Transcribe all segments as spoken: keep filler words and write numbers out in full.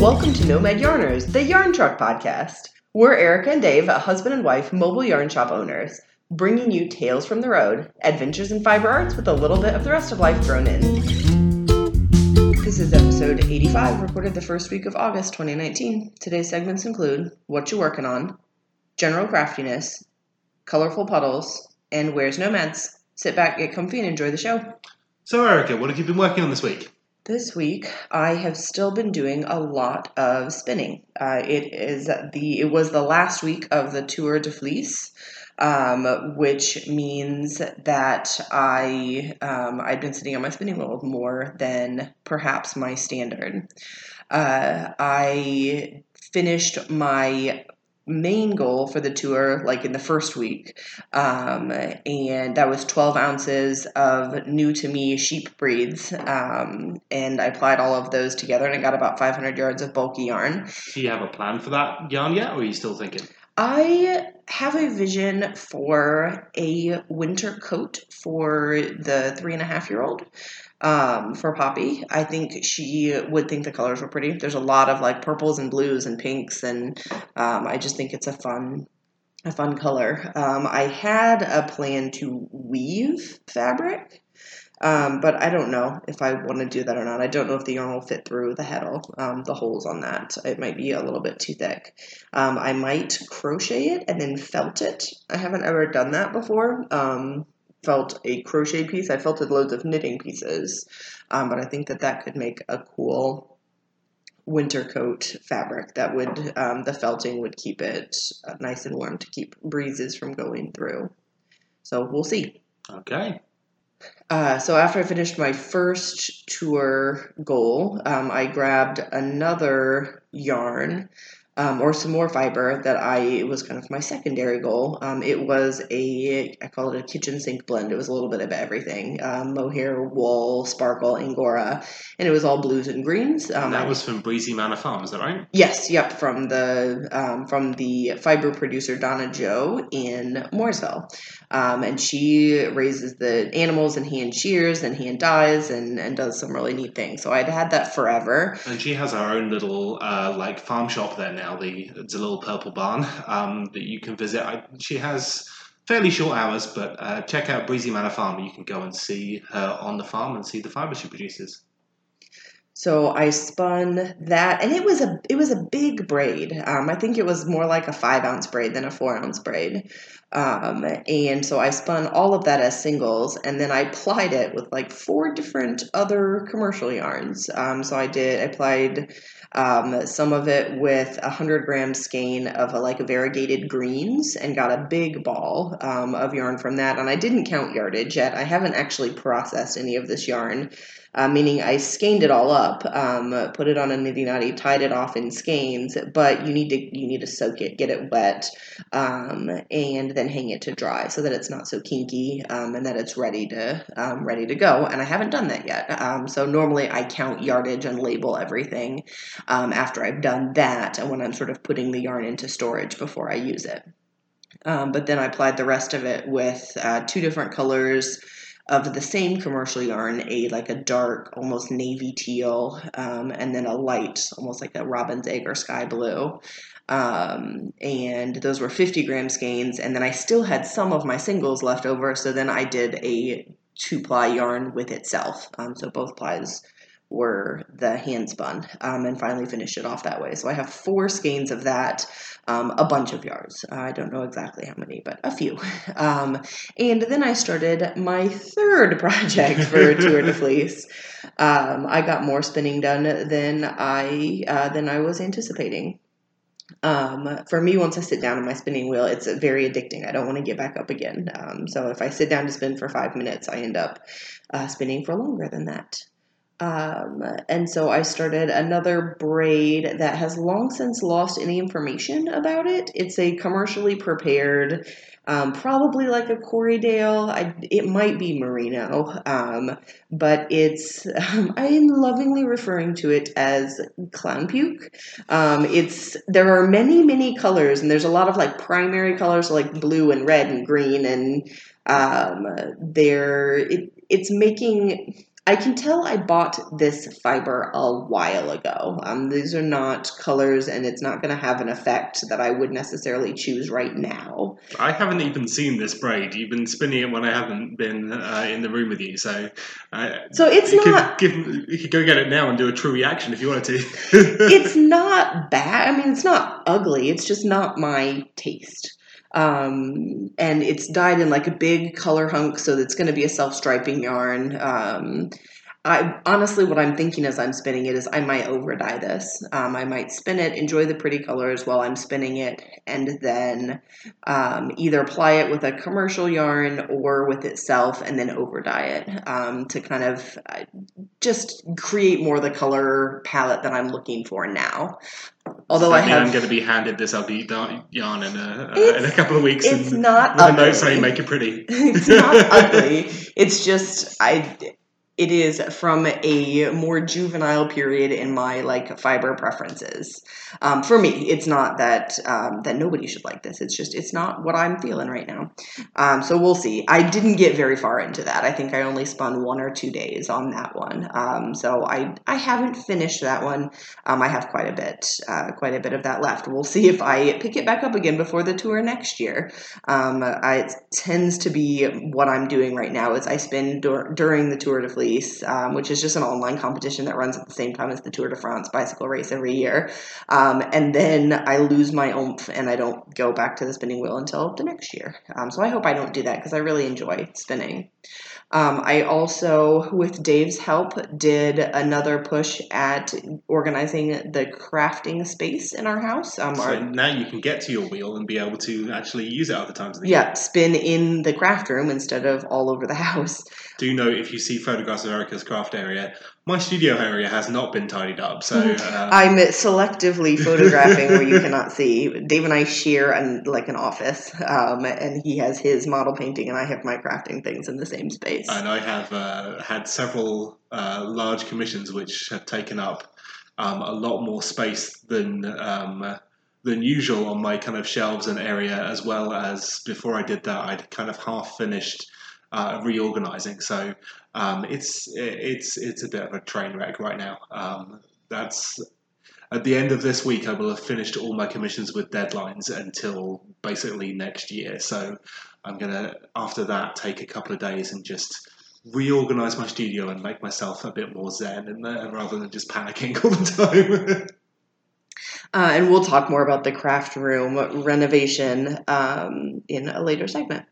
Welcome to Nomad Yarners, the Yarn Truck Podcast. We're Erica and Dave, a husband and wife mobile yarn shop owners, bringing you tales from the road, adventures in fiber arts with a little bit of the rest of life thrown in. This is episode eighty-five, recorded the first week of August twenty nineteen. Today's segments include what you're working on, general craftiness, colorful puddles, and where's nomads. Sit back, get comfy, and enjoy the show. So Erica, what have you been working on this week? This week, I have still been doing a lot of spinning. Uh, it is the it was the last week of the Tour de Fleece, um, which means that I um, I'd been sitting on my spinning wheel more than perhaps my standard. Uh, I finished my main goal for the tour like in the first week, um, and that was twelve ounces of new to me sheep breeds, um, and I applied all of those together and I got about five hundred yards of bulky yarn. Do you have a plan for that yarn yet, or are you still thinking? I have a vision for a winter coat for the three and a half year old. Um, for Poppy, I think she would think the colors were pretty. There's a lot of like purples and blues and pinks, and um, I just think it's a fun, a fun color. Um, I had a plan to weave fabric, um, but I don't know if I want to do that or not. I don't know if the yarn will fit through the heddle, um, the holes on that. It might be a little bit too thick. Um, I might crochet it and then felt it. I haven't ever done that before. Um, felt a crochet piece. I felted loads of knitting pieces, um, but I think that that could make a cool winter coat fabric that would, um, the felting would keep it nice and warm to keep breezes from going through. So we'll see. Okay. Uh, so after I finished my first tour goal, um, I grabbed another yarn, Um, or some more fiber that I, it was kind of my secondary goal. Um, it was a, I call it a kitchen sink blend. It was a little bit of everything. Um, mohair, wool, sparkle, angora, and it was all blues and greens. Um, and that was from Breezy Manor Farm, is that right? Yes, yep, from the um, from the fiber producer Donna Jo in Mooresville. Um, and she raises the animals and hand shears and hand dyes and, and does some really neat things. So I'd had that forever. And she has her own little uh, like farm shop there now. The, it's a little purple barn um, that you can visit. I, she has fairly short hours, but uh, check out Breezy Manor Farm. You can go and see her on the farm and see the fiber she produces. So I spun that, and it was a it was a big braid. Um, I think it was more like a five ounce braid than a four ounce braid. Um, and so I spun all of that as singles, and then I plied it with like four different other commercial yarns. Um, so I did I plied um, some of it with a hundred gram skein of a, like a variegated greens, and got a big ball um, of yarn from that. And I didn't count yardage yet. I haven't actually processed any of this yarn. Uh, meaning I skeined it all up, um, put it on a nitty knotty, tied it off in skeins, but you need to you need to soak it, get it wet, um, and then hang it to dry so that it's not so kinky, um, and that it's ready to um, ready to go. And I haven't done that yet. Um, so normally I count yardage and label everything um, after I've done that, and when I'm sort of putting the yarn into storage before I use it. Um, but then I applied the rest of it with uh, two different colors of the same commercial yarn, a like a dark, almost navy teal, um, and then a light, almost like a robin's egg or sky blue. Um, and those were fifty gram skeins. And then I still had some of my singles left over. So then I did a two ply yarn with itself. Um, so both plies were the hand spun, um, and finally finished it off that way. So I have four skeins of that, um, a bunch of yards. Uh, I don't know exactly how many, but a few. Um, and then I started my third project for Tour de Fleece. Um, I got more spinning done than I uh, than I was anticipating. Um, for me, once I sit down on my spinning wheel, it's very addicting. I don't want to get back up again. Um, so if I sit down to spin for five minutes, I end up uh, spinning for longer than that. Um, and so I started another braid that has long since lost any information about it. It's a commercially prepared, um, probably like a Corydale. I, it might be Merino, um, but it's, um, I am lovingly referring to it as clown puke. Um, it's, there are many, many colors, and there's a lot of like primary colors like blue and red and green, and, um, there, it, it's making... I can tell I bought this fiber a while ago. Um, these are not colors, and it's not going to have an effect that I would necessarily choose right now. I haven't even seen this braid. You've been spinning it when I haven't been uh, in the room with you. So uh, so it's you not... Could give, you could go get it now and do a true reaction if you wanted to. It's not bad. I mean, it's not ugly. It's just not my taste. Um, and it's dyed in like a big color hunk, so it's going to be a self-striping yarn. Um, I honestly, what I'm thinking as I'm spinning it is I might over dye this. Um, I might spin it, enjoy the pretty colors while I'm spinning it, and then, um, either ply it with a commercial yarn or with itself and then over dye it, um, to kind of just create more of the color palette that I'm looking for now. Although I have, I'm going to be handed this alpaca yarn in a uh, in a couple of weeks. It's and not ugly. Notes saying make it pretty. It's not ugly. It's just I. It is from a more juvenile period in my like fiber preferences. Um, for me, it's not that um, that nobody should like this. It's just it's not what I'm feeling right now. Um, so we'll see. I didn't get very far into that. I think I only spun one or two days on that one. Um, so I I haven't finished that one. Um, I have quite a bit uh, quite a bit of that left. We'll see if I pick it back up again before the tour next year. Um, I, it tends to be what I'm doing right now is I spin dur- during the Tour de Fleece. Um, which is just an online competition that runs at the same time as the Tour de France bicycle race every year. Um, and then I lose my oomph and I don't go back to the spinning wheel until the next year. Um, so I hope I don't do that because I really enjoy spinning. Um, I also, with Dave's help, did another push at organizing the crafting space in our house. Um, so our, now you can get to your wheel and be able to actually use it other times of the yeah, year. Yeah, spin in the craft room instead of all over the house. Do you know if you see photographs of Erica's craft area? My studio area has not been tidied up, so... Uh... I'm selectively photographing where you cannot see. Dave and I share an, like an office, um, and he has his model painting, and I have my crafting things in the same space. And I have uh, had several uh, large commissions which have taken up um, a lot more space than um, than usual on my kind of shelves and area, as well as before I did that, I'd kind of half-finished uh, reorganizing, so... Um, it's it's it's a bit of a train wreck right now. Um, that's at the end of this week. I will have finished all my commissions with deadlines until basically next year. So I'm gonna after that take a couple of days and just reorganize my studio and make myself a bit more zen in there rather than just panicking all the time. uh, and we'll talk more about the craft room renovation um, in a later segment.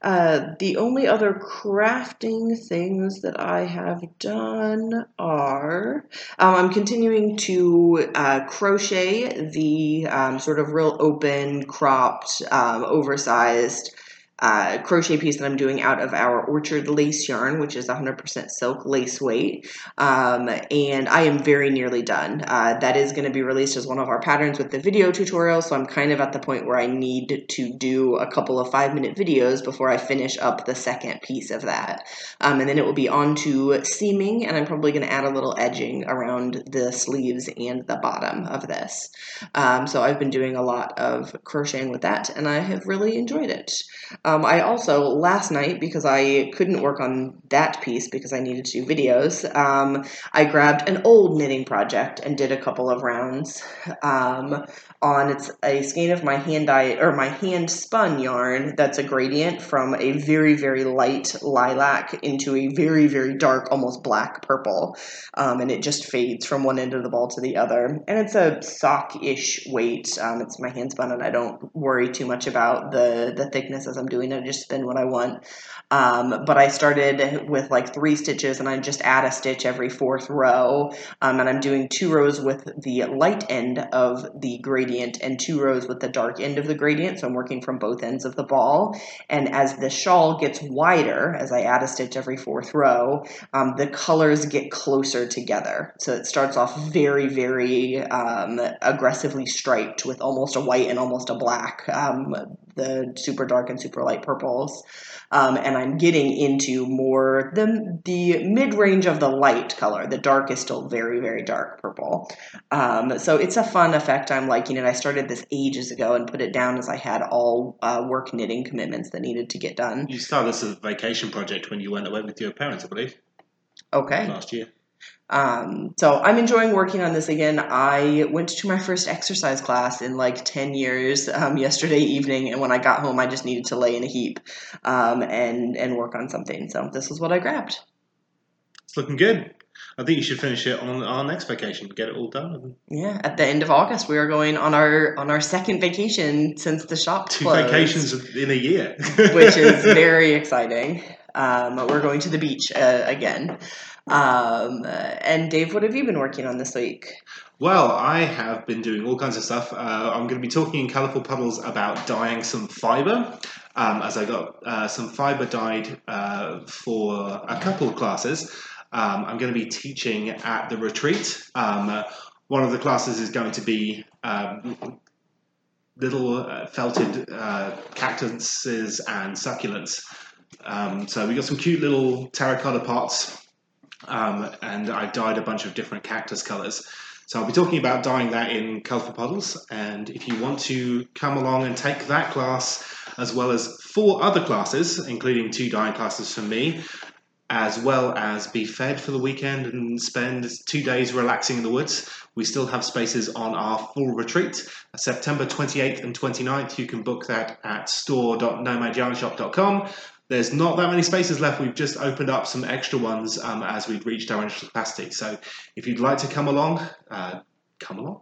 Uh, the only other crafting things that I have done are um, I'm continuing to uh, crochet the um, sort of real open, cropped, um, oversized uh, crochet piece that I'm doing out of our Orchard lace yarn, which is one hundred percent silk lace weight. Um, and I am very nearly done. Uh, that is going to be released as one of our patterns with the video tutorial. So I'm kind of at the point where I need to do a couple of five minute videos before I finish up the second piece of that. Um, and then it will be on to seaming, and I'm probably going to add a little edging around the sleeves and the bottom of this. Um, so I've been doing a lot of crocheting with that, and I have really enjoyed it. Um, Um, I also, last night, because I couldn't work on that piece because I needed to do videos, um, I grabbed an old knitting project and did a couple of rounds um, on it's a skein of my hand dye or my hand spun yarn that's a gradient from a very, very light lilac into a very, very dark, almost black purple. Um, and it just fades from one end of the ball to the other. And it's a sock-ish weight. Um, it's my hand spun, and I don't worry too much about the, the thickness as I'm doing. I just spin what I want. Um, but I started with like three stitches, and I just add a stitch every fourth row. Um, and I'm doing two rows with the light end of the gradient and two rows with the dark end of the gradient. So I'm working from both ends of the ball. And as the shawl gets wider, as I add a stitch every fourth row, um, the colors get closer together. So it starts off very, very um, aggressively striped with almost a white and almost a black, um, the super dark and super light purples. Um, and I'm getting into more the, the mid-range of the light color. The dark is still very, very dark purple. Um, so it's a fun effect. I'm liking it. I started this ages ago and put it down as I had all uh, work knitting commitments that needed to get done. You started this as a vacation project when you went away with your parents, I believe. Okay. Last year. Um, so I'm enjoying working on this again. I went to my first exercise class in like ten years um, yesterday evening, and when I got home, I just needed to lay in a heap um, and and work on something. So this is what I grabbed. It's looking good. I think you should finish it on our next vacation. Get it all done. Yeah, at the end of August, we are going on our on our second vacation since the shop Two closed. Two vacations in a year, which is very exciting. Um, we're going to the beach uh, again. Um, and Dave, what have you been working on this week? Well, I have been doing all kinds of stuff. Uh, I'm going to be talking in Colourful Puddles about dyeing some fibre, um, as I got uh, some fibre dyed uh, for a couple of classes. Um, I'm going to be teaching at the retreat. Um, uh, one of the classes is going to be um, little uh, felted uh, cactuses and succulents. Um, so we got some cute little terracotta pots, um, and I dyed a bunch of different cactus colours. So I'll be talking about dyeing that in Colourful Puddles, and if you want to come along and take that class, as well as four other classes, including two dyeing classes from me, as well as be fed for the weekend and spend two days relaxing in the woods. We still have spaces on our fall retreat, September twenty-eighth and twenty-ninth. You can book that at store dot nomad yarn shop dot com. There's not that many spaces left. We've just opened up some extra ones um, as we've reached our initial capacity. So if you'd like to come along, uh, come along.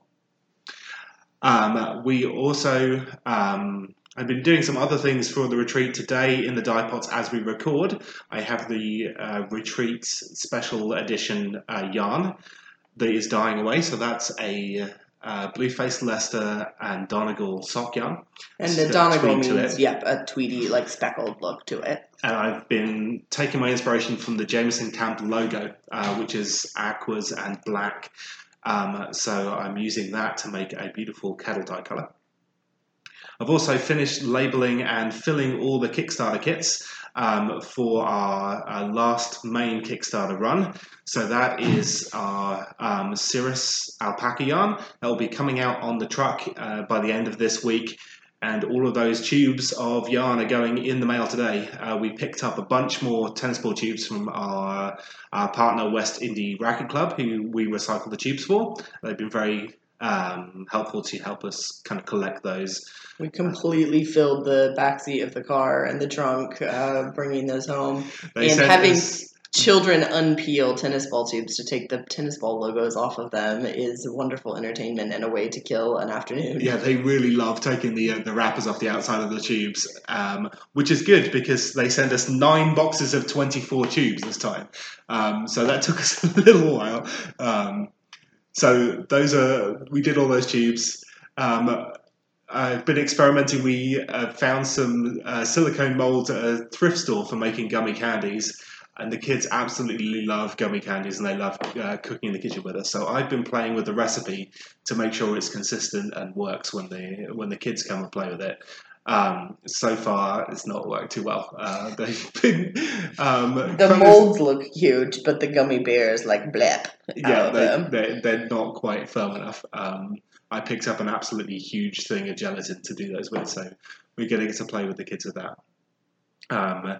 Um, we also... Um, I've been doing some other things for the retreat today in the dye pots as we record. I have the uh, retreat special edition uh, yarn that is dying away. So that's a uh, Blueface Lester and Donegal sock yarn. And the Donegal means, yep, a tweedy, like speckled look to it. And I've been taking my inspiration from the Jameson Camp logo, uh, which is aquas and black. Um, so I'm using that to make a beautiful kettle dye colour. I've also finished labelling and filling all the Kickstarter kits um, for our, our last main Kickstarter run. So that is our um, Cirrus alpaca yarn. That will be coming out on the truck uh, by the end of this week. And all of those tubes of yarn are going in the mail today. Uh, we picked up a bunch more tennis ball tubes from our, our partner West Indie Racquet Club, who we recycle the tubes for. They've been very... Um, helpful to help us kind of collect those. We completely filled the backseat of the car and the trunk, uh, bringing those home. They and having us... children unpeel tennis ball tubes to take the tennis ball logos off of them is wonderful entertainment and a way to kill an afternoon. Yeah, they really love taking the uh, the wrappers off the outside of the tubes, um, which is good because they send us nine boxes of twenty-four tubes this time. Um, so that took us a little while. Um So those are, we did all those tubes. Um, I've been experimenting. We uh, found some uh, silicone molds at a thrift store for making gummy candies. And the kids absolutely love gummy candies and they love uh, cooking in the kitchen with us. So I've been playing with the recipe to make sure it's consistent and works when the, when the kids come and play with it. Um, so far, it's not worked too well. Uh, they've been, um, the molds look huge, but the gummy bears like blep. Yeah, they, they're, they're not quite firm enough. Um, I picked up an absolutely huge thing of gelatin to do those with, so we're going to get to play with the kids with that. Um,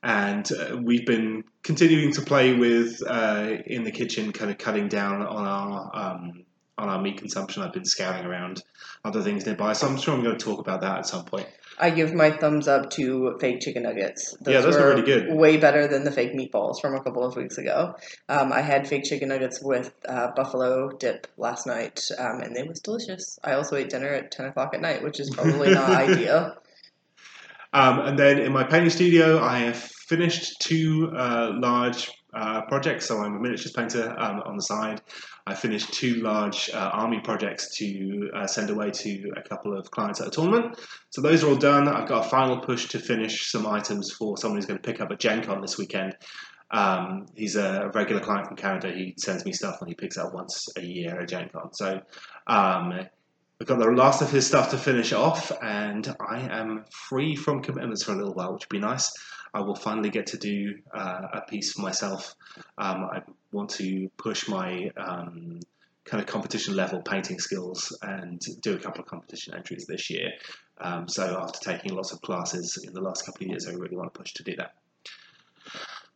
and uh, we've been continuing to play with uh, in the kitchen, kind of cutting down on our. Um, on our meat consumption. I've been scouting around other things nearby, so I'm sure I'm going to talk about that at some point. I give my thumbs up to fake chicken nuggets. Those yeah, those were really good. Way better than the fake meatballs from a couple of weeks ago. Um, I had fake chicken nuggets with uh, buffalo dip last night, um, and it was delicious. I also ate dinner at ten o'clock at night, which is probably not ideal. Um, and then in my painting studio, I have finished two uh, large uh, projects. So I'm a miniatures painter um, on the side. I finished two large uh, army projects to uh, send away to a couple of clients at a tournament. So those are all done. I've got a final push to finish some items for someone who's going to pick up at Gen Con this weekend. Um, he's a regular client from Canada. He sends me stuff and he picks up once a year at Gen Con. So um, we've got the last of his stuff to finish off, and I am free from commitments for a little while, which would be nice. I will finally get to do uh, a piece for myself. Um, I want to push my um, kind of competition level painting skills and do a couple of competition entries this year. Um, so after taking lots of classes in the last couple of years, I really want to push to do that.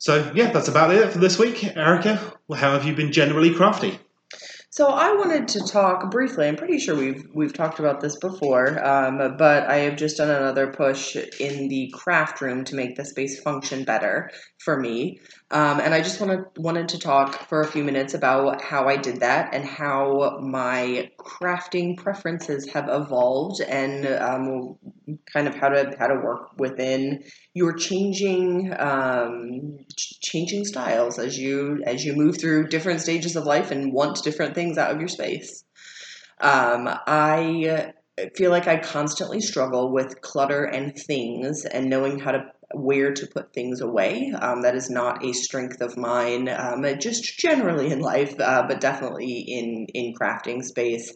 So yeah, that's about it for this week. Erica, how have you been generally crafty? So I wanted to talk briefly. I'm pretty sure we've we've talked about this before, um, but I have just done another push in the craft room to make the space function better for me. Um, and I just wanted wanted to talk for a few minutes about how I did that and how my crafting preferences have evolved, and um, kind of how to how to work within your changing um, ch- changing styles as you as you move through different stages of life and want different things out of your space. Um, I feel like I constantly struggle with clutter and things and knowing how to where to put things away. Um, that is not a strength of mine, um, just generally in life, uh, but definitely in, in crafting space.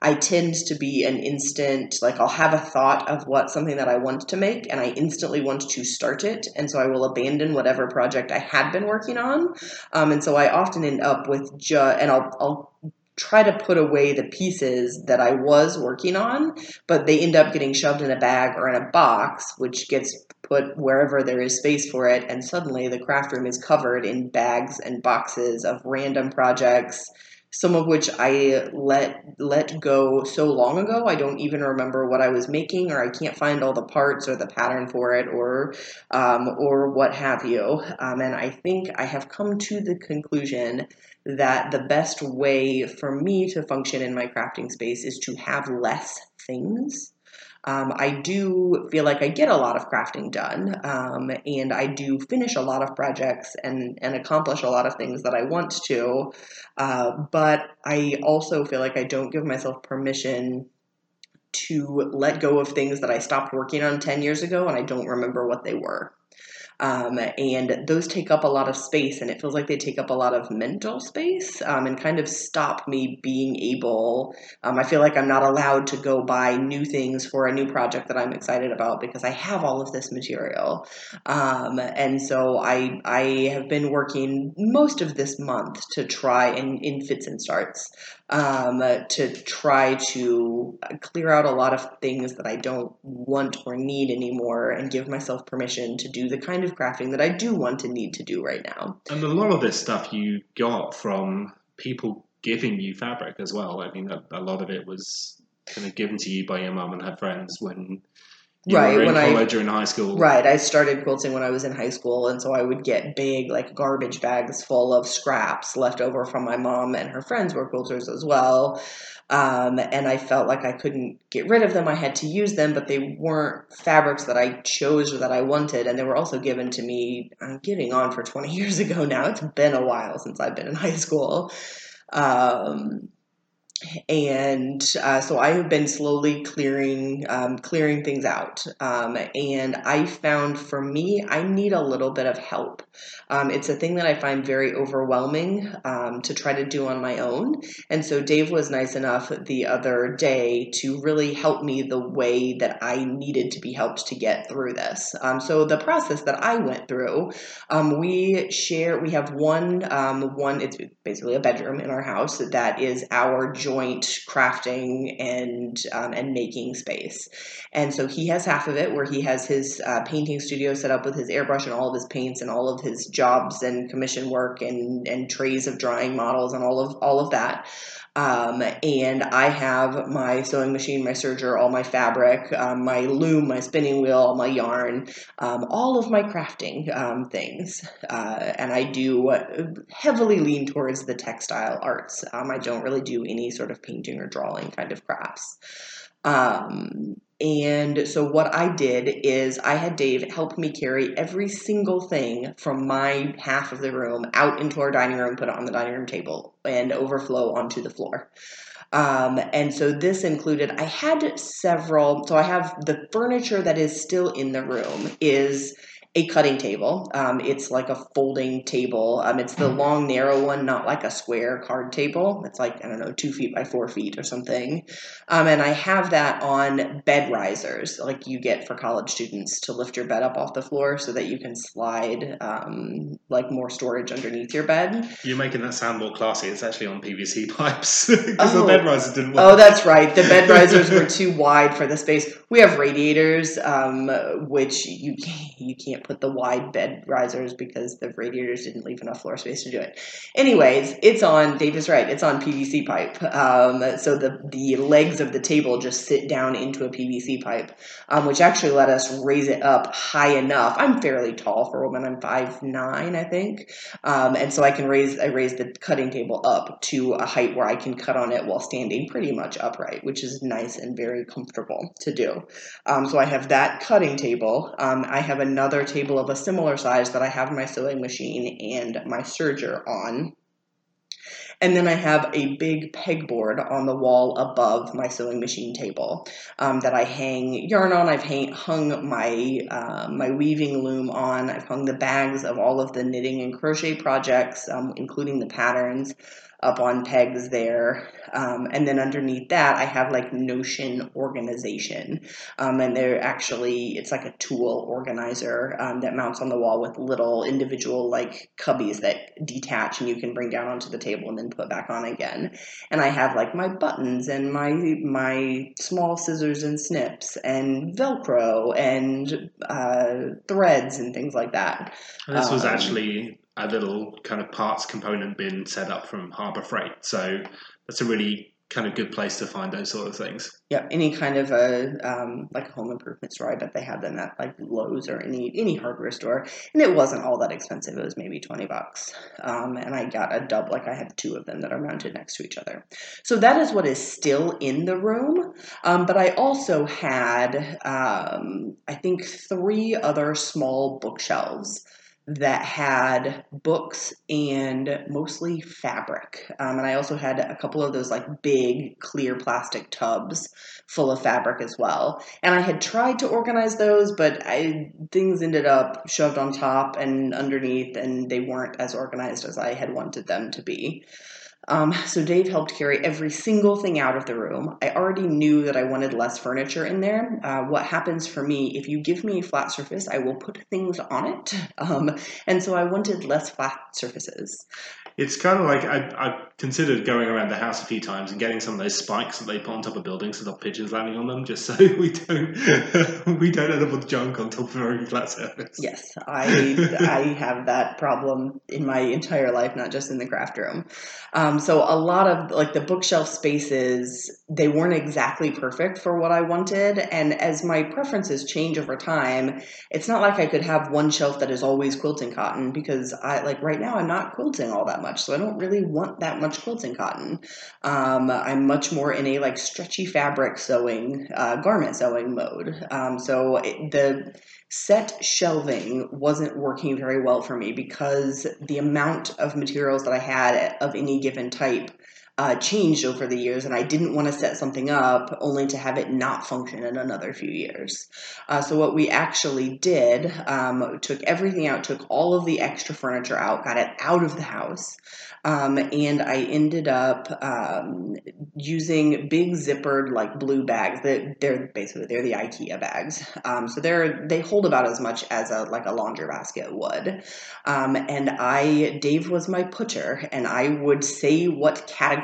I tend to be an instant, like I'll have a thought of what something that I want to make and I instantly want to start it. And so I will abandon whatever project I had been working on. Um, and so I often end up with, ju- and I'll, I'll try to put away the pieces that I was working on, but they end up getting shoved in a bag or in a box, which gets put wherever there is space for it. And suddenly the craft room is covered in bags and boxes of random projects, some of which I let let go so long ago, I don't even remember what I was making, or I can't find all the parts or the pattern for it, or um, or what have you. Um, and I think I have come to the conclusion that the best way for me to function in my crafting space is to have less things. Um, I do feel like I get a lot of crafting done, um, and I do finish a lot of projects and, and accomplish a lot of things that I want to, uh, but I also feel like I don't give myself permission to let go of things that I stopped working on ten years ago and I don't remember what they were. Um, and those take up a lot of space, and it feels like they take up a lot of mental space, um, and kind of stop me being able, um, I feel like I'm not allowed to go buy new things for a new project that I'm excited about because I have all of this material. Um, and so I, I have been working most of this month to try and in fits and starts, um, to try to clear out a lot of things that I don't want or need anymore and give myself permission to do the kind of crafting that I do want and need to do right now. And a lot of this stuff you got from people giving you fabric as well. I mean, a, a lot of it was kind of given to you by your mum and her friends when you right, were in when college I, or in high school. Right, I started quilting when I was in high school, and so I would get big, like, garbage bags full of scraps left over from my mom, and her friends were quilters as well. Um, and I felt like I couldn't get rid of them. I had to use them, but they weren't fabrics that I chose or that I wanted. And they were also given to me, I'm getting on for twenty years ago now. It's been a while since I've been in high school. Um, and, uh, so I have been slowly clearing, um, clearing things out. Um, and I found for me, I need a little bit of help. Um, it's a thing that I find very overwhelming, um, to try to do on my own. And so Dave was nice enough the other day to really help me the way that I needed to be helped to get through this. Um, so the process that I went through, um, we share, we have one, um, one, it's basically a bedroom in our house that is our joint joint crafting and um, and making space. And so he has half of it where he has his uh, painting studio set up with his airbrush and all of his paints and all of his jobs and commission work and, and trays of drawing models and all of all of that. Um, and I have my sewing machine, my serger, all my fabric, um, my loom, my spinning wheel, all my yarn, um, all of my crafting, um, things. Uh, and I do heavily lean towards the textile arts. Um, I don't really do any sort of painting or drawing kind of crafts. Um, And so what I did is I had Dave help me carry every single thing from my half of the room out into our dining room, put it on the dining room table, and overflow onto the floor. Um, and so this included, I had several, so I have the furniture that is still in the room is a cutting table. Um, it's like a folding table. Um, it's the long, narrow one, not like a square card table. It's like, I don't know, two feet by four feet or something. Um, and I have that on bed risers, like you get for college students to lift your bed up off the floor so that you can slide, um, like more storage underneath your bed. You're making that sound more classy. It's actually on P V C pipes because oh. the bed risers didn't work. Oh, that's right. The bed risers were too wide for the space. We have radiators, um, which you can't, you can't couldn't put the wide bed risers because the radiators didn't leave enough floor space to do it. Anyways, it's on, David's right, it's on P V C pipe. Um, so the, the legs of the table just sit down into a P V C pipe, um, which actually let us raise it up high enough. I'm fairly tall for a woman. I'm five nine, I think. Um, and so I can raise, I raise the cutting table up to a height where I can cut on it while standing pretty much upright, which is nice and very comfortable to do. Um, so I have that cutting table. Um, I have another table of a similar size that I have my sewing machine and my serger on. And then I have a big pegboard on the wall above my sewing machine table um, that I hang yarn on. I've hang, hung my uh, my weaving loom on. I've hung the bags of all of the knitting and crochet projects, um, including the patterns, up on pegs there. Um, and then underneath that, I have like Notion organization. Um, and they're actually, it's like a tool organizer um, that mounts on the wall with little individual like cubbies that detach and you can bring down onto the table and then put back on again. And I have like my buttons and my, my small scissors and snips and Velcro and uh, threads and things like that. And this was um, actually a little kind of parts component bin set up from Harbour Freight. So that's a really kind of good place to find those sort of things. Yeah, any kind of a um, like a home improvement store. I bet they have them at like Lowe's or any any hardware store. And it wasn't all that expensive. It was maybe twenty bucks. Um, and I got a double, like I have two of them that are mounted next to each other. So that is what is still in the room. Um, but I also had, um, I think, three other small bookshelves that had books and mostly fabric. Um, and I also had a couple of those like big clear plastic tubs full of fabric as well. And I had tried to organize those, but I, things ended up shoved on top and underneath, and they weren't as organized as I had wanted them to be. Um, so Dave helped carry every single thing out of the room. I already knew that I wanted less furniture in there. Uh, what happens for me, if you give me a flat surface, I will put things on it. Um, and so I wanted less flat surfaces. It's kind of like I, I considered going around the house a few times and getting some of those spikes that they put on top of buildings so the pigeons landing on them, just so we don't we don't end up with junk on top of a very flat surface. Yes, I I have that problem in my entire life, not just in the craft room. Um, so a lot of like the bookshelf spaces, they weren't exactly perfect for what I wanted. And as my preferences change over time, it's not like I could have one shelf that is always quilting cotton, because I like right now I'm not quilting all that much, so I don't really want that much quilting cotton. Um, I'm much more in a like stretchy fabric sewing, uh, garment sewing mode. Um, so it, the set shelving wasn't working very well for me because the amount of materials that I had of any given type Uh, changed over the years, and I didn't want to set something up only to have it not function in another few years. Uh, so what we actually did, um, took everything out, took all of the extra furniture out, got it out of the house, um, and I ended up um, using big zippered like blue bags. That they're basically they're the IKEA bags. Um, so they're they hold about as much as a like a laundry basket would. Um, and I Dave was my putter, and I would say what category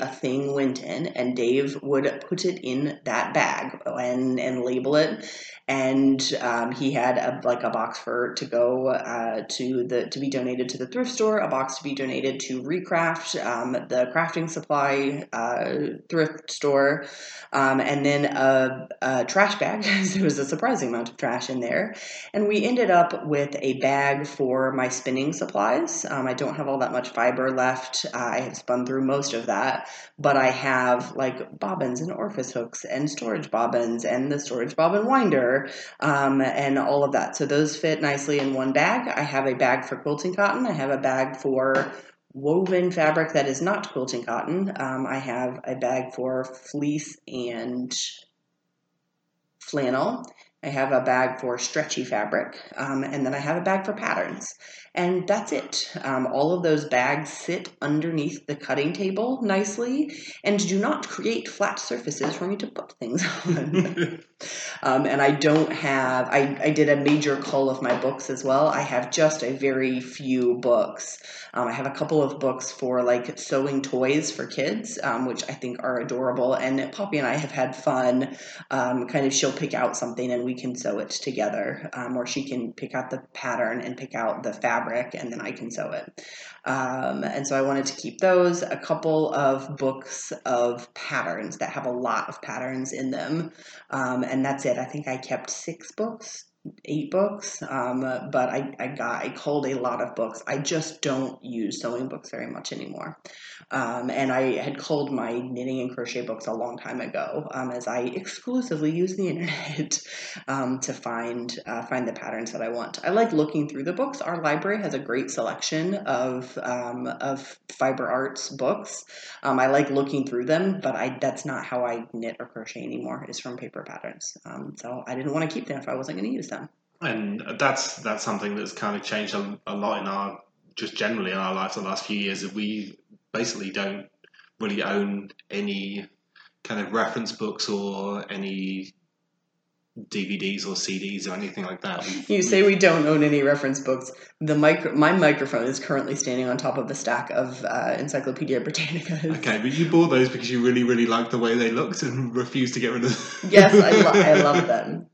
a thing went in, and Dave would put it in that bag and, and label it. And um, he had a, like a box for to go uh, to the to be donated to the thrift store, a box to be donated to ReCraft, um, the crafting supply uh, thrift store, um, and then a, a trash bag. There was a surprising amount of trash in there, and we ended up with a bag for my spinning supplies. Um, I don't have all that much fiber left. I have spun through most of that, but I have like bobbins and orifice hooks and storage bobbins and the storage bobbin winder. Um, and all of that. So those fit nicely in one bag. I have a bag for quilting cotton. I have a bag for woven fabric that is not quilting cotton. Um, I have a bag for fleece and flannel. I have a bag for stretchy fabric, um, and then I have a bag for patterns. And that's it. Um, all of those bags sit underneath the cutting table nicely and do not create flat surfaces for me to put things on. Um, and I don't have, I, I did a major cull of my books as well. I have just a very few books. Um, I have a couple of books for like sewing toys for kids, um, which I think are adorable. And Poppy and I have had fun. Um, kind of she'll pick out something and we can sew it together, um, or she can pick out the pattern and pick out the fabric and then I can sew it. Um, and so I wanted to keep those, a couple of books of patterns that have a lot of patterns in them. Um, and that's it. I think I kept six books, eight books, um, but I, I got, I culled a lot of books. I just don't use sewing books very much anymore. Um, and I had culled my knitting and crochet books a long time ago, um, as I exclusively use the internet um, to find, uh, find the patterns that I want. I like looking through the books. Our library has a great selection of, um, of fiber arts books. Um, I like looking through them, but I, that's not how I knit or crochet anymore, is from paper patterns. Um, so I didn't want to keep them if I wasn't going to use them. And that's that's something that's kind of changed a, a lot in our, just generally in our lives the last few years. We basically don't really own any kind of reference books or any D V Ds or C Ds or anything like that. You say we don't own any reference books. The micro, my microphone is currently standing on top of a stack of uh, Encyclopedia Britannicas. Okay, but you bought those because you really, really liked the way they looked and refused to get rid of them. Yes, I, lo- I love them.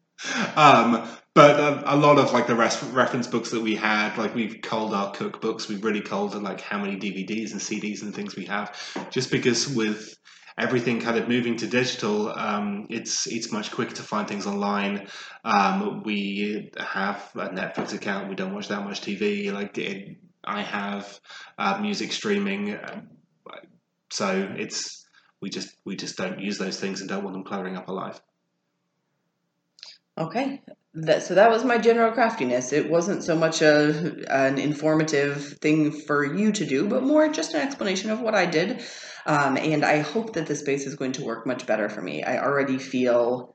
Um, but a, a lot of like the rest, reference books that we had, like we've culled our cookbooks, we've really culled like how many D V Ds and C Ds and things we have, just because with everything kind of moving to digital, um, it's it's much quicker to find things online. Um, we have a Netflix account, we don't watch that much T V, like it, I have uh, music streaming, so it's we just we just don't use those things and don't want them cluttering up our life. Okay, that, so that was my general craftiness. It wasn't so much a an informative thing for you to do, but more just an explanation of what I did. Um, and I hope that this space is going to work much better for me. I already feel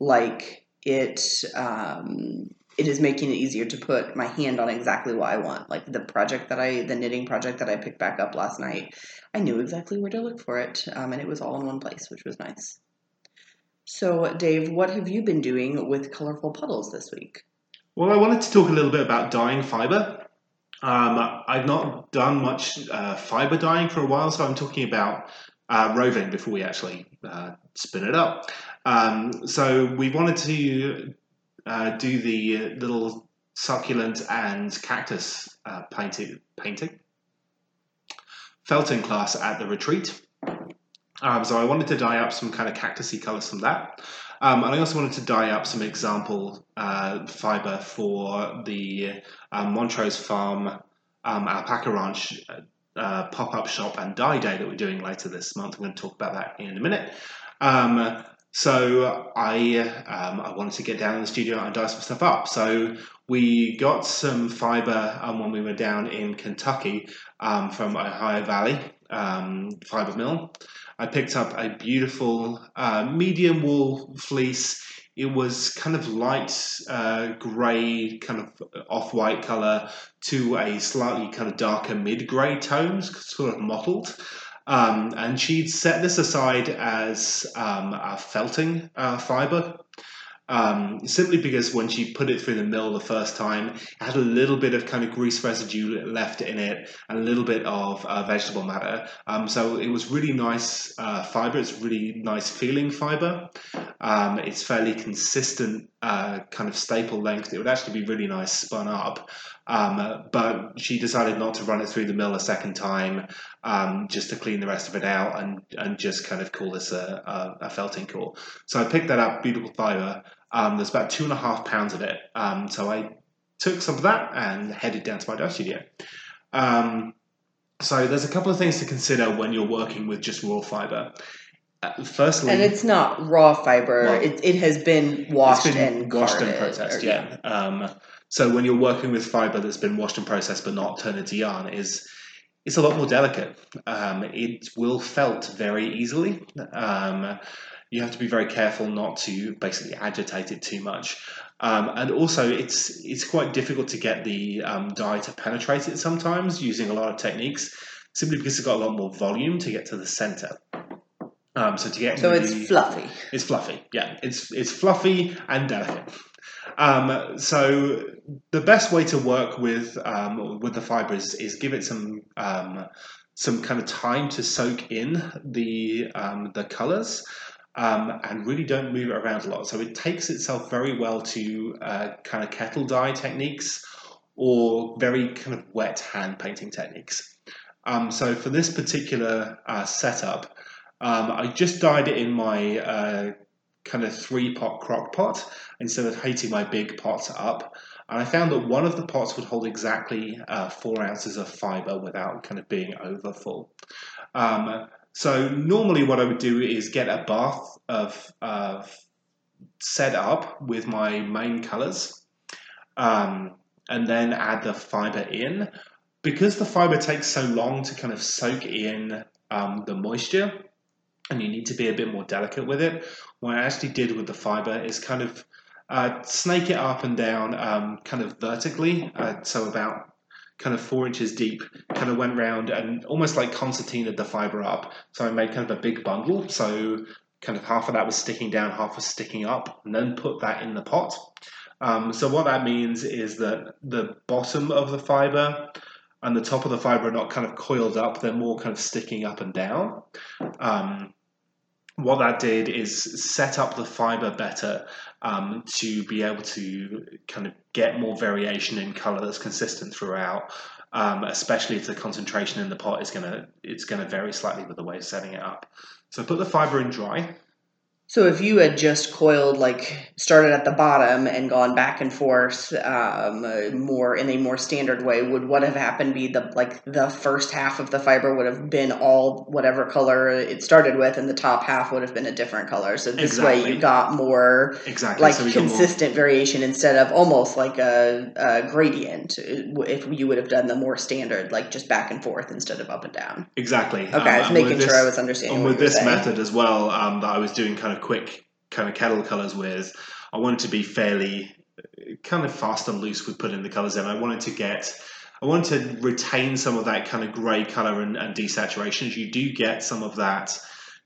like it um, it is making it easier to put my hand on exactly what I want. Like the project that I, the knitting project that I picked back up last night, I knew exactly where to look for it, um, and it was all in one place, which was nice. So, Dave, what have you been doing with Colorful Puddles this week? Well, I wanted to talk a little bit about dyeing fibre. Um, I've not done much uh, fibre dyeing for a while, so I'm talking about uh, roving before we actually uh, spin it up. Um, so we wanted to uh, do the little succulent and cactus uh, painting, painting felting class at the retreat. Um, so I wanted to dye up some kind of cactusy colours from that. Um, and I also wanted to dye up some example uh, fibre for the um, Montrose Farm um, Alpaca Ranch uh, pop-up shop and dye day that we're doing later this month. I'm going to talk about that in a minute. Um, so I um, I wanted to get down in the studio and dye some stuff up. So we got some fibre um, when we were down in Kentucky um, from Ohio Valley um, fiber mill. I picked up a beautiful uh, medium wool fleece. It was kind of light uh, grey, kind of off-white colour to a slightly kind of darker mid-grey tone, sort of mottled. Um, and she'd set this aside as um, a felting uh, fibre, um, simply because when she put it through the mill the first time, it had a little bit of kind of grease residue left in it and a little bit of uh, vegetable matter. Um, so it was really nice uh, fibre. It's really nice feeling fibre. Um, it's fairly consistent uh, kind of staple length. It would actually be really nice spun up. Um, but she decided not to run it through the mill a second time, um, just to clean the rest of it out and, and just kind of call this a, a, a felting core. So I picked that up, beautiful fibre. Um, there's about two and a half pounds of it. Um, so I took some of that and headed down to my dye studio. Um, so there's a couple of things to consider when you're working with just raw fibre. Uh, firstly, and it's not raw fibre. Well, it, it has been washed it's been and washed carded, and processed. Or, yeah. yeah. Um, So when you're working with fibre that's been washed and processed but not turned into yarn, is it's a lot more delicate. Um, it will felt very easily. Um, you have to be very careful not to basically agitate it too much. Um, and also, it's it's quite difficult to get the um, dye to penetrate it sometimes using a lot of techniques, simply because it's got a lot more volume to get to the centre. Um, so to get so really, it's fluffy. It's fluffy, yeah. It's it's fluffy and delicate. Um, so the best way to work with um, with the fibre is, is give it some um, some kind of time to soak in the um, the colours. Um, and really don't move it around a lot. So it takes itself very well to uh, kind of kettle dye techniques or very kind of wet hand painting techniques. Um, so for this particular uh, setup, um, I just dyed it in my uh, kind of three pot crock pot instead of heating my big pot up. And I found that one of the pots would hold exactly uh, four ounces of fiber without kind of being over full. Um, So normally what I would do is get a bath of uh, set up with my main colours um, and then add the fibre in. Because the fibre takes so long to kind of soak in um, the moisture and you need to be a bit more delicate with it, what I actually did with the fibre is kind of uh, snake it up and down um, kind of vertically, uh, so about kind of four inches deep, kind of went round and almost like concertinaed the fibre up. So I made kind of a big bundle. So kind of half of that was sticking down, half was sticking up, and then put that in the pot. Um, so what that means is that the bottom of the fibre and the top of the fibre are not kind of coiled up. They're more kind of sticking up and down. Um, what that did is set up the fibre better um, to be able to kind of get more variation in colour that's consistent throughout, um, especially if the concentration in the pot is gonna it's gonna vary slightly with the way of setting it up. So put the fibre in dry. So if you had just coiled, like started at the bottom and gone back and forth um, more in a more standard way, would what have happened be the like the first half of the fiber would have been all whatever color it started with, and the top half would have been a different color. So this exactly. way you got more exactly. like so consistent more... variation instead of almost like a, a gradient. If you would have done the more standard, like just back and forth instead of up and down. Exactly. Okay, um, I was making sure this, I was understanding. And with this saying. method as well, um, that I was doing kind of quick kind of kettle colors with, I wanted to be fairly kind of fast and loose with putting the colors in. I wanted to get, I wanted to retain some of that kind of gray color and, and desaturations. You do get some of that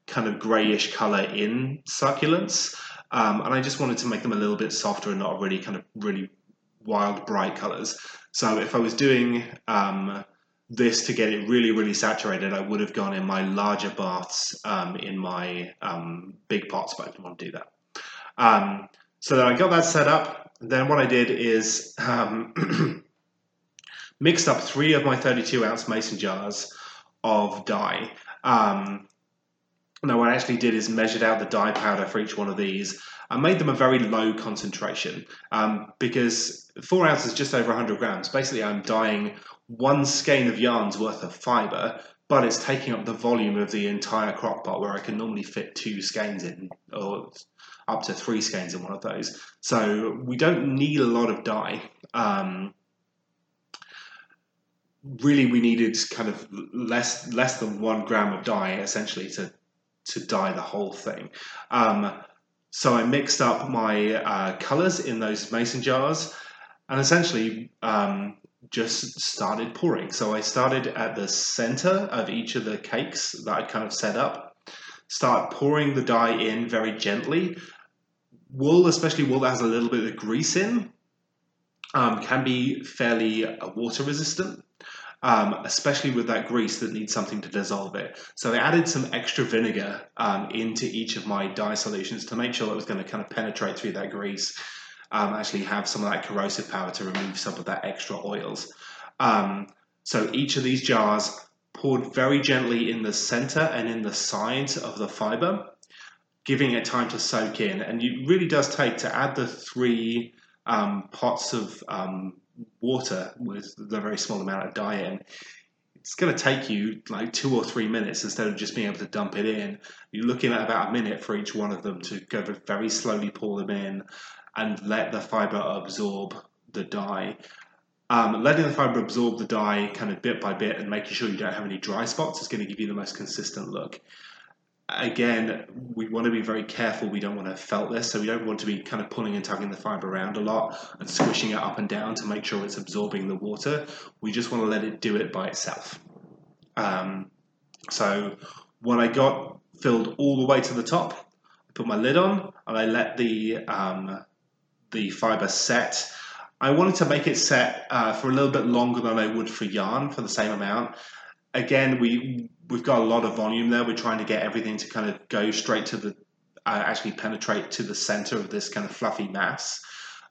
kind of grayish color in succulents, um, and I just wanted to make them a little bit softer and not really kind of really wild bright colors. So if I was doing um, this to get it really, really saturated, I would have gone in my larger baths um, in my um, big pots, but I didn't want to do that. Um, so then I got that set up. Then what I did is um, mixed up three of my thirty-two ounce mason jars of dye. Um, now what I actually did is measured out the dye powder for each one of these. I made them a very low concentration um, because four ounces is just over one hundred grams. Basically, I'm dyeing one skein of yarn's worth of fibre, but it's taking up the volume of the entire crock pot where I can normally fit two skeins in, or up to three skeins in one of those. So we don't need a lot of dye. Um, really, we needed kind of less less than one gram of dye essentially to to dye the whole thing. Um, so I mixed up my uh, colours in those mason jars, and essentially. Um, just started pouring. So I started at the center of each of the cakes that I kind of set up, start pouring the dye in very gently. Wool, especially wool that has a little bit of grease in, um, can be fairly water resistant, um, especially with that grease that needs something to dissolve it. So I added some extra vinegar um, into each of my dye solutions to make sure that it was going to kind of penetrate through that grease. Um, actually have some of that corrosive power to remove some of that extra oils. Um, so each of these jars poured very gently in the center and in the sides of the fiber, giving it time to soak in. And it really does take to add the three um, pots of um, water with the very small amount of dye in. It's going to take you like two or three minutes instead of just being able to dump it in. You're looking at about a minute for each one of them to go very slowly pour them in and let the fibre absorb the dye. Um, letting the fibre absorb the dye kind of bit by bit and making sure you don't have any dry spots is going to give you the most consistent look. Again, we want to be very careful. We don't want to felt this, so we don't want to be kind of pulling and tugging the fibre around a lot and squishing it up and down to make sure it's absorbing the water. We just want to let it do it by itself. Um, so what I got filled all the way to the top. I put my lid on and I let the um, the fiber set. I wanted to make it set uh, for a little bit longer than I would for yarn for the same amount. Again, we, we've got a lot of volume there. We're trying to get everything to kind of go straight to the, uh, actually penetrate to the center of this kind of fluffy mass.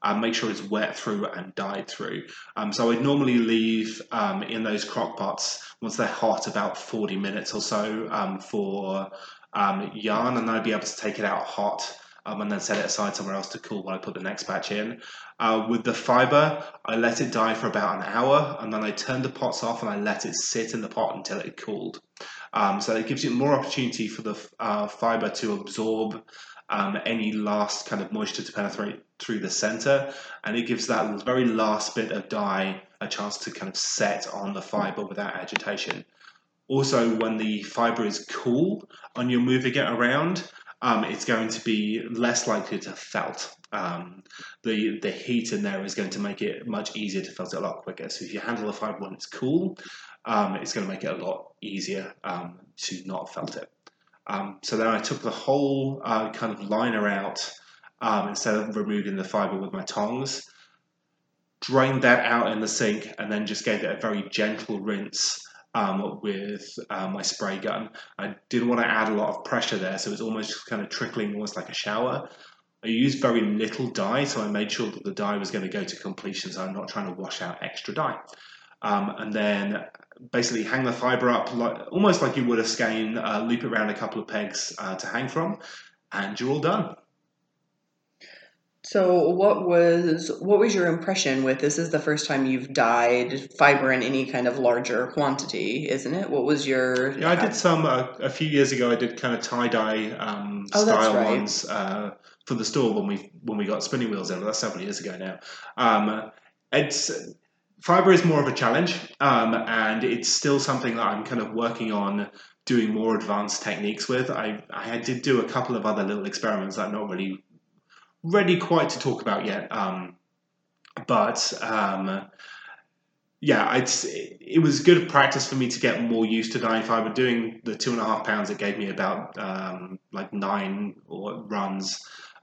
Uh, make sure it's wet through and dyed through. Um, so I'd normally leave um, in those crock pots, once they're hot, about forty minutes or so um, for um, yarn, and then I'd be able to take it out hot um, and then set it aside somewhere else to cool while I put the next batch in. Uh, with the fiber, I let it dye for about an hour, and then I turned the pots off and I let it sit in the pot until it cooled. Um, so it gives you more opportunity for the uh, fiber to absorb Um, any last kind of moisture to penetrate through the center, and it gives that very last bit of dye a chance to kind of set on the fiber without agitation. Also, when the fiber is cool and you're moving it around, um, it's going to be less likely to felt. Um, the, the heat in there is going to make it much easier to felt it a lot quicker. So if you handle the fiber when it's cool, um, it's going to make it a lot easier um, to not felt it. Um, so then I took the whole uh, kind of liner out um, instead of removing the fiber with my tongs, drained that out in the sink, and then just gave it a very gentle rinse um, with uh, my spray gun. I didn't want to add a lot of pressure there, so it's almost kind of trickling, almost like a shower. I used very little dye, so I made sure that the dye was going to go to completion, so I'm not trying to wash out extra dye. Um, and then basically hang the fiber up like, almost like you would a skein, uh, loop it around a couple of pegs uh, to hang from, and you're all done. So what was what was your impression with this? Is the first time you've dyed fiber in any kind of larger quantity, isn't it? What was your... Yeah, I did some uh, a few years ago. I did kind of tie-dye um, oh, style right. ones uh, for the store when we when we got spinning wheels in. Well, that's several years ago now. Um, it's... Fibre is more of a challenge, um, and it's still something that I'm kind of working on doing more advanced techniques with. I, I did do a couple of other little experiments that I'm not really ready quite to talk about yet. Um, but um, yeah, it's, it, it was good practice for me to get more used to dyeing fibre. Doing the two and a half pounds, it gave me about um, like nine or runs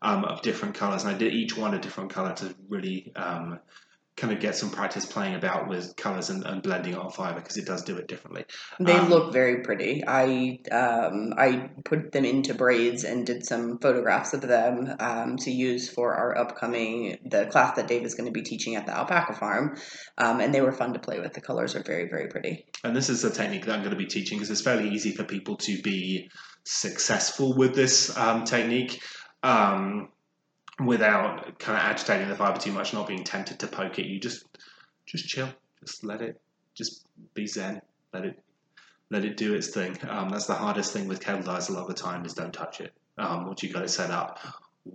um, of different colours, and I did each one a different colour to really... Um, kind of get some practice playing about with colors and, and blending on fiber, because it does do it differently. They um, look very pretty. I um, I put them into braids and did some photographs of them um, to use for our upcoming, the class that Dave is going to be teaching at the alpaca farm. Um, and they were fun to play with. The colors are very, very pretty. And this is a technique that I'm going to be teaching, because it's fairly easy for people to be successful with this um, technique. Um without kind of agitating the fiber too much, not being tempted to poke it. You just just chill, just let it, just be zen, let it let it do its thing. Um, that's the hardest thing with cable dyes a lot of the time, is don't touch it. Um, once you've got it set up,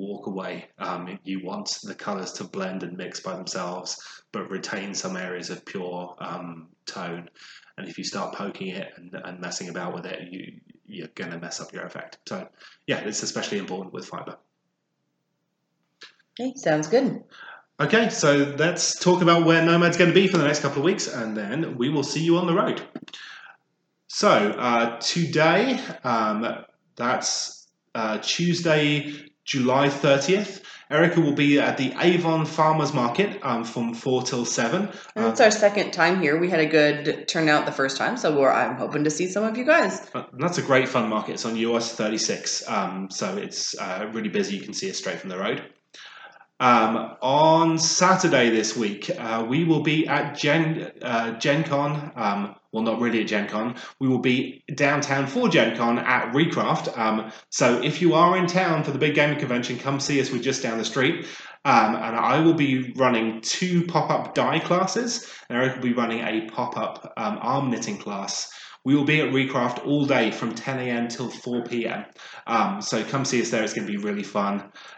walk away. Um, you want the colours to blend and mix by themselves, but retain some areas of pure um, tone. And if you start poking it and, and messing about with it, you, you're going to mess up your effect. So yeah, it's especially important with fibre. Okay, sounds good. Okay, so let's talk about where Nomad's going to be for the next couple of weeks, and then we will see you on the road. So uh, today, um, that's uh, Tuesday, July thirtieth. Erica will be at the Avon Farmers Market um, from four till seven. And that's um, our second time here. We had a good turnout the first time, so we're, I'm hoping to see some of you guys. That's a great fun market. It's on U S thirty-six, um, so it's uh, really busy. You can see it straight from the road. Um, on Saturday this week, uh, we will be at Gen, uh, Gen Con, um, well, not really at Gen Con. We will be downtown for Gen Con at ReCraft. Um, so if you are in town for the big gaming convention, come see us. We're just down the street. Um, and I will be running two pop-up dye classes. Eric will be running a pop-up um, arm knitting class. We will be at ReCraft all day from ten a.m. till four p.m. Um, so come see us there. It's going to be really fun.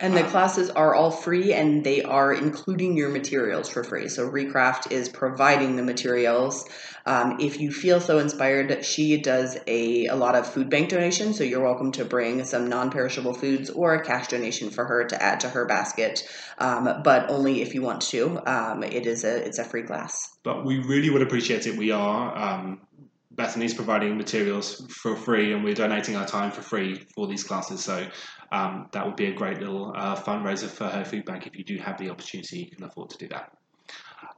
And the um, classes are all free, and they are including your materials for free. So ReCraft is providing the materials. Um, if you feel so inspired, she does a, a lot of food bank donations. So you're welcome to bring some non-perishable foods or a cash donation for her to add to her basket. Um, but only if you want to. Um, it is a, it's a free class. But we really would appreciate it. We are... Um, Bethany's providing materials for free, and we're donating our time for free for these classes. So um, that would be a great little uh, fundraiser for her food bank. If you do have the opportunity, you can afford to do that.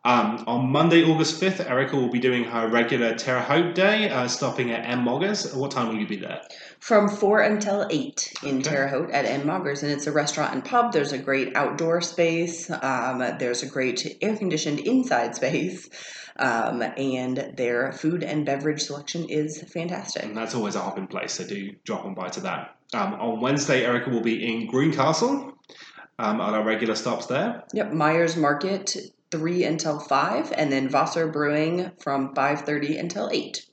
Um, on Monday, August fifth, Erica will be doing her regular Terre Haute day, uh, stopping at M. Moggers. What time will you be there? From four until eight in okay. Terre Haute at M. Moggers, and it's a restaurant and pub. There's a great outdoor space. Um, there's a great air-conditioned inside space, um, and their food and beverage selection is fantastic. And that's always a hopping place, so do drop on by to that. Um, on Wednesday, Erica will be in Greencastle um, on our regular stops there. Yep, Myers Market, three until five, and then Vosser Brewing from five thirty until eight.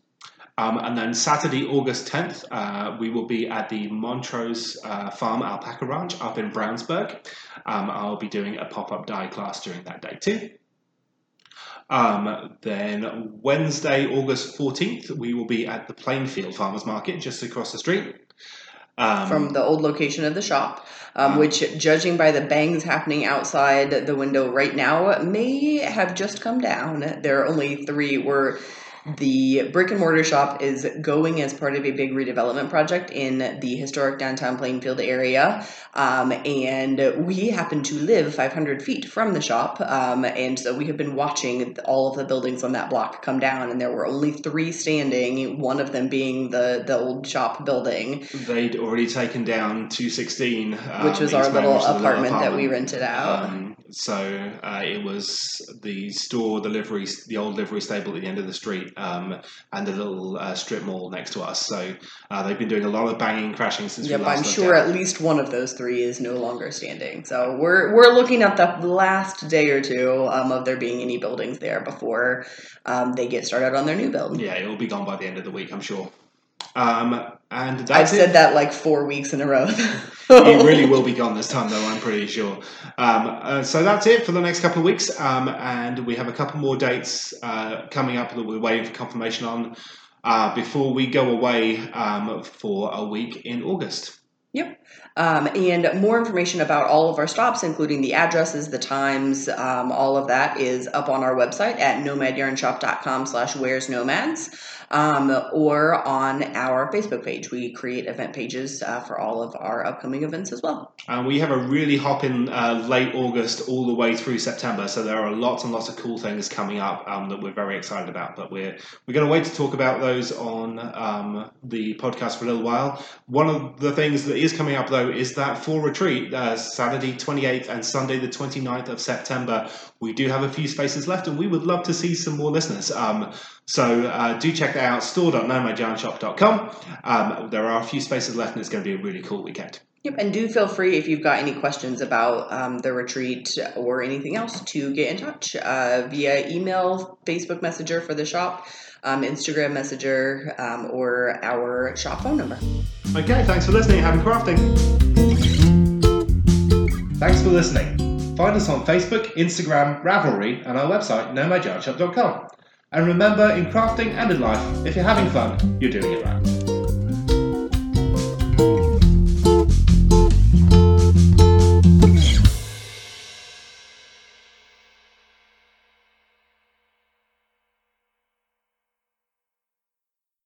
Um, and then Saturday, August tenth, uh, we will be at the Montrose uh, Farm Alpaca Ranch up in Brownsburg. Um, I'll be doing a pop-up dye class during that day too. Um, then Wednesday, August fourteenth, we will be at the Plainfield Farmers Market just across the street. Um, from the old location of the shop, um, um, which, judging by the bangs happening outside the window right now, may have just come down. There are only three where the brick and mortar shop is going as part of a big redevelopment project in the historic downtown Plainfield area. Um, and we happen to live five hundred feet from the shop. Um, and so we have been watching all of the buildings on that block come down. And there were only three standing, one of them being the, the old shop building. They'd already taken down two sixteen. Um, which was our little apartment, apartment that we rented out. Um, so uh, it was the store, the livery, the old livery stable at the end of the street. Um, and a little uh, strip mall next to us. So uh, they've been doing a lot of banging and crashing since yep, we last. Yep, I'm sure at least one of those three is no longer standing. So we're we're looking at the last day or two um, of there being any buildings there before um, they get started on their new build. Yeah, it'll be gone by the end of the week, I'm sure. Um, and that's I've said it. that like four weeks in a row. It really will be gone this time, though, I'm pretty sure. Um, uh, so that's it for the next couple of weeks. Um, and we have a couple more dates uh, coming up that we're waiting for confirmation on uh, before we go away um, for a week in August. Yep. Um, and more information about all of our stops, including the addresses, the times, um, all of that is up on our website at nomadjarnshop.com slash where's nomads um, or on our Facebook page. We create event pages uh, for all of our upcoming events as well. And we have a really hop in uh, late August all the way through September. So there are lots and lots of cool things coming up um, that we're very excited about. But we're, we're going to wait to talk about those on um, the podcast for a little while. One of the things that is coming up, though, is that fall retreat, uh, Saturday the twenty-eighth and Sunday the twenty-ninth of September. We do have a few spaces left, and we would love to see some more listeners. Um, so uh, do check that out, store dot nomad yarn shop dot com. Um, there are a few spaces left, and it's going to be a really cool weekend. Yep, and do feel free if you've got any questions about um, the retreat or anything else to get in touch uh, via email, Facebook Messenger for the shop, um, Instagram Messenger, um, or our shop phone number. Okay, thanks for listening. Happy crafting. Thanks for listening. Find us on Facebook, Instagram, Ravelry, and our website, nomad yarn shop dot com. And remember, in crafting and in life, if you're having fun, you're doing it right.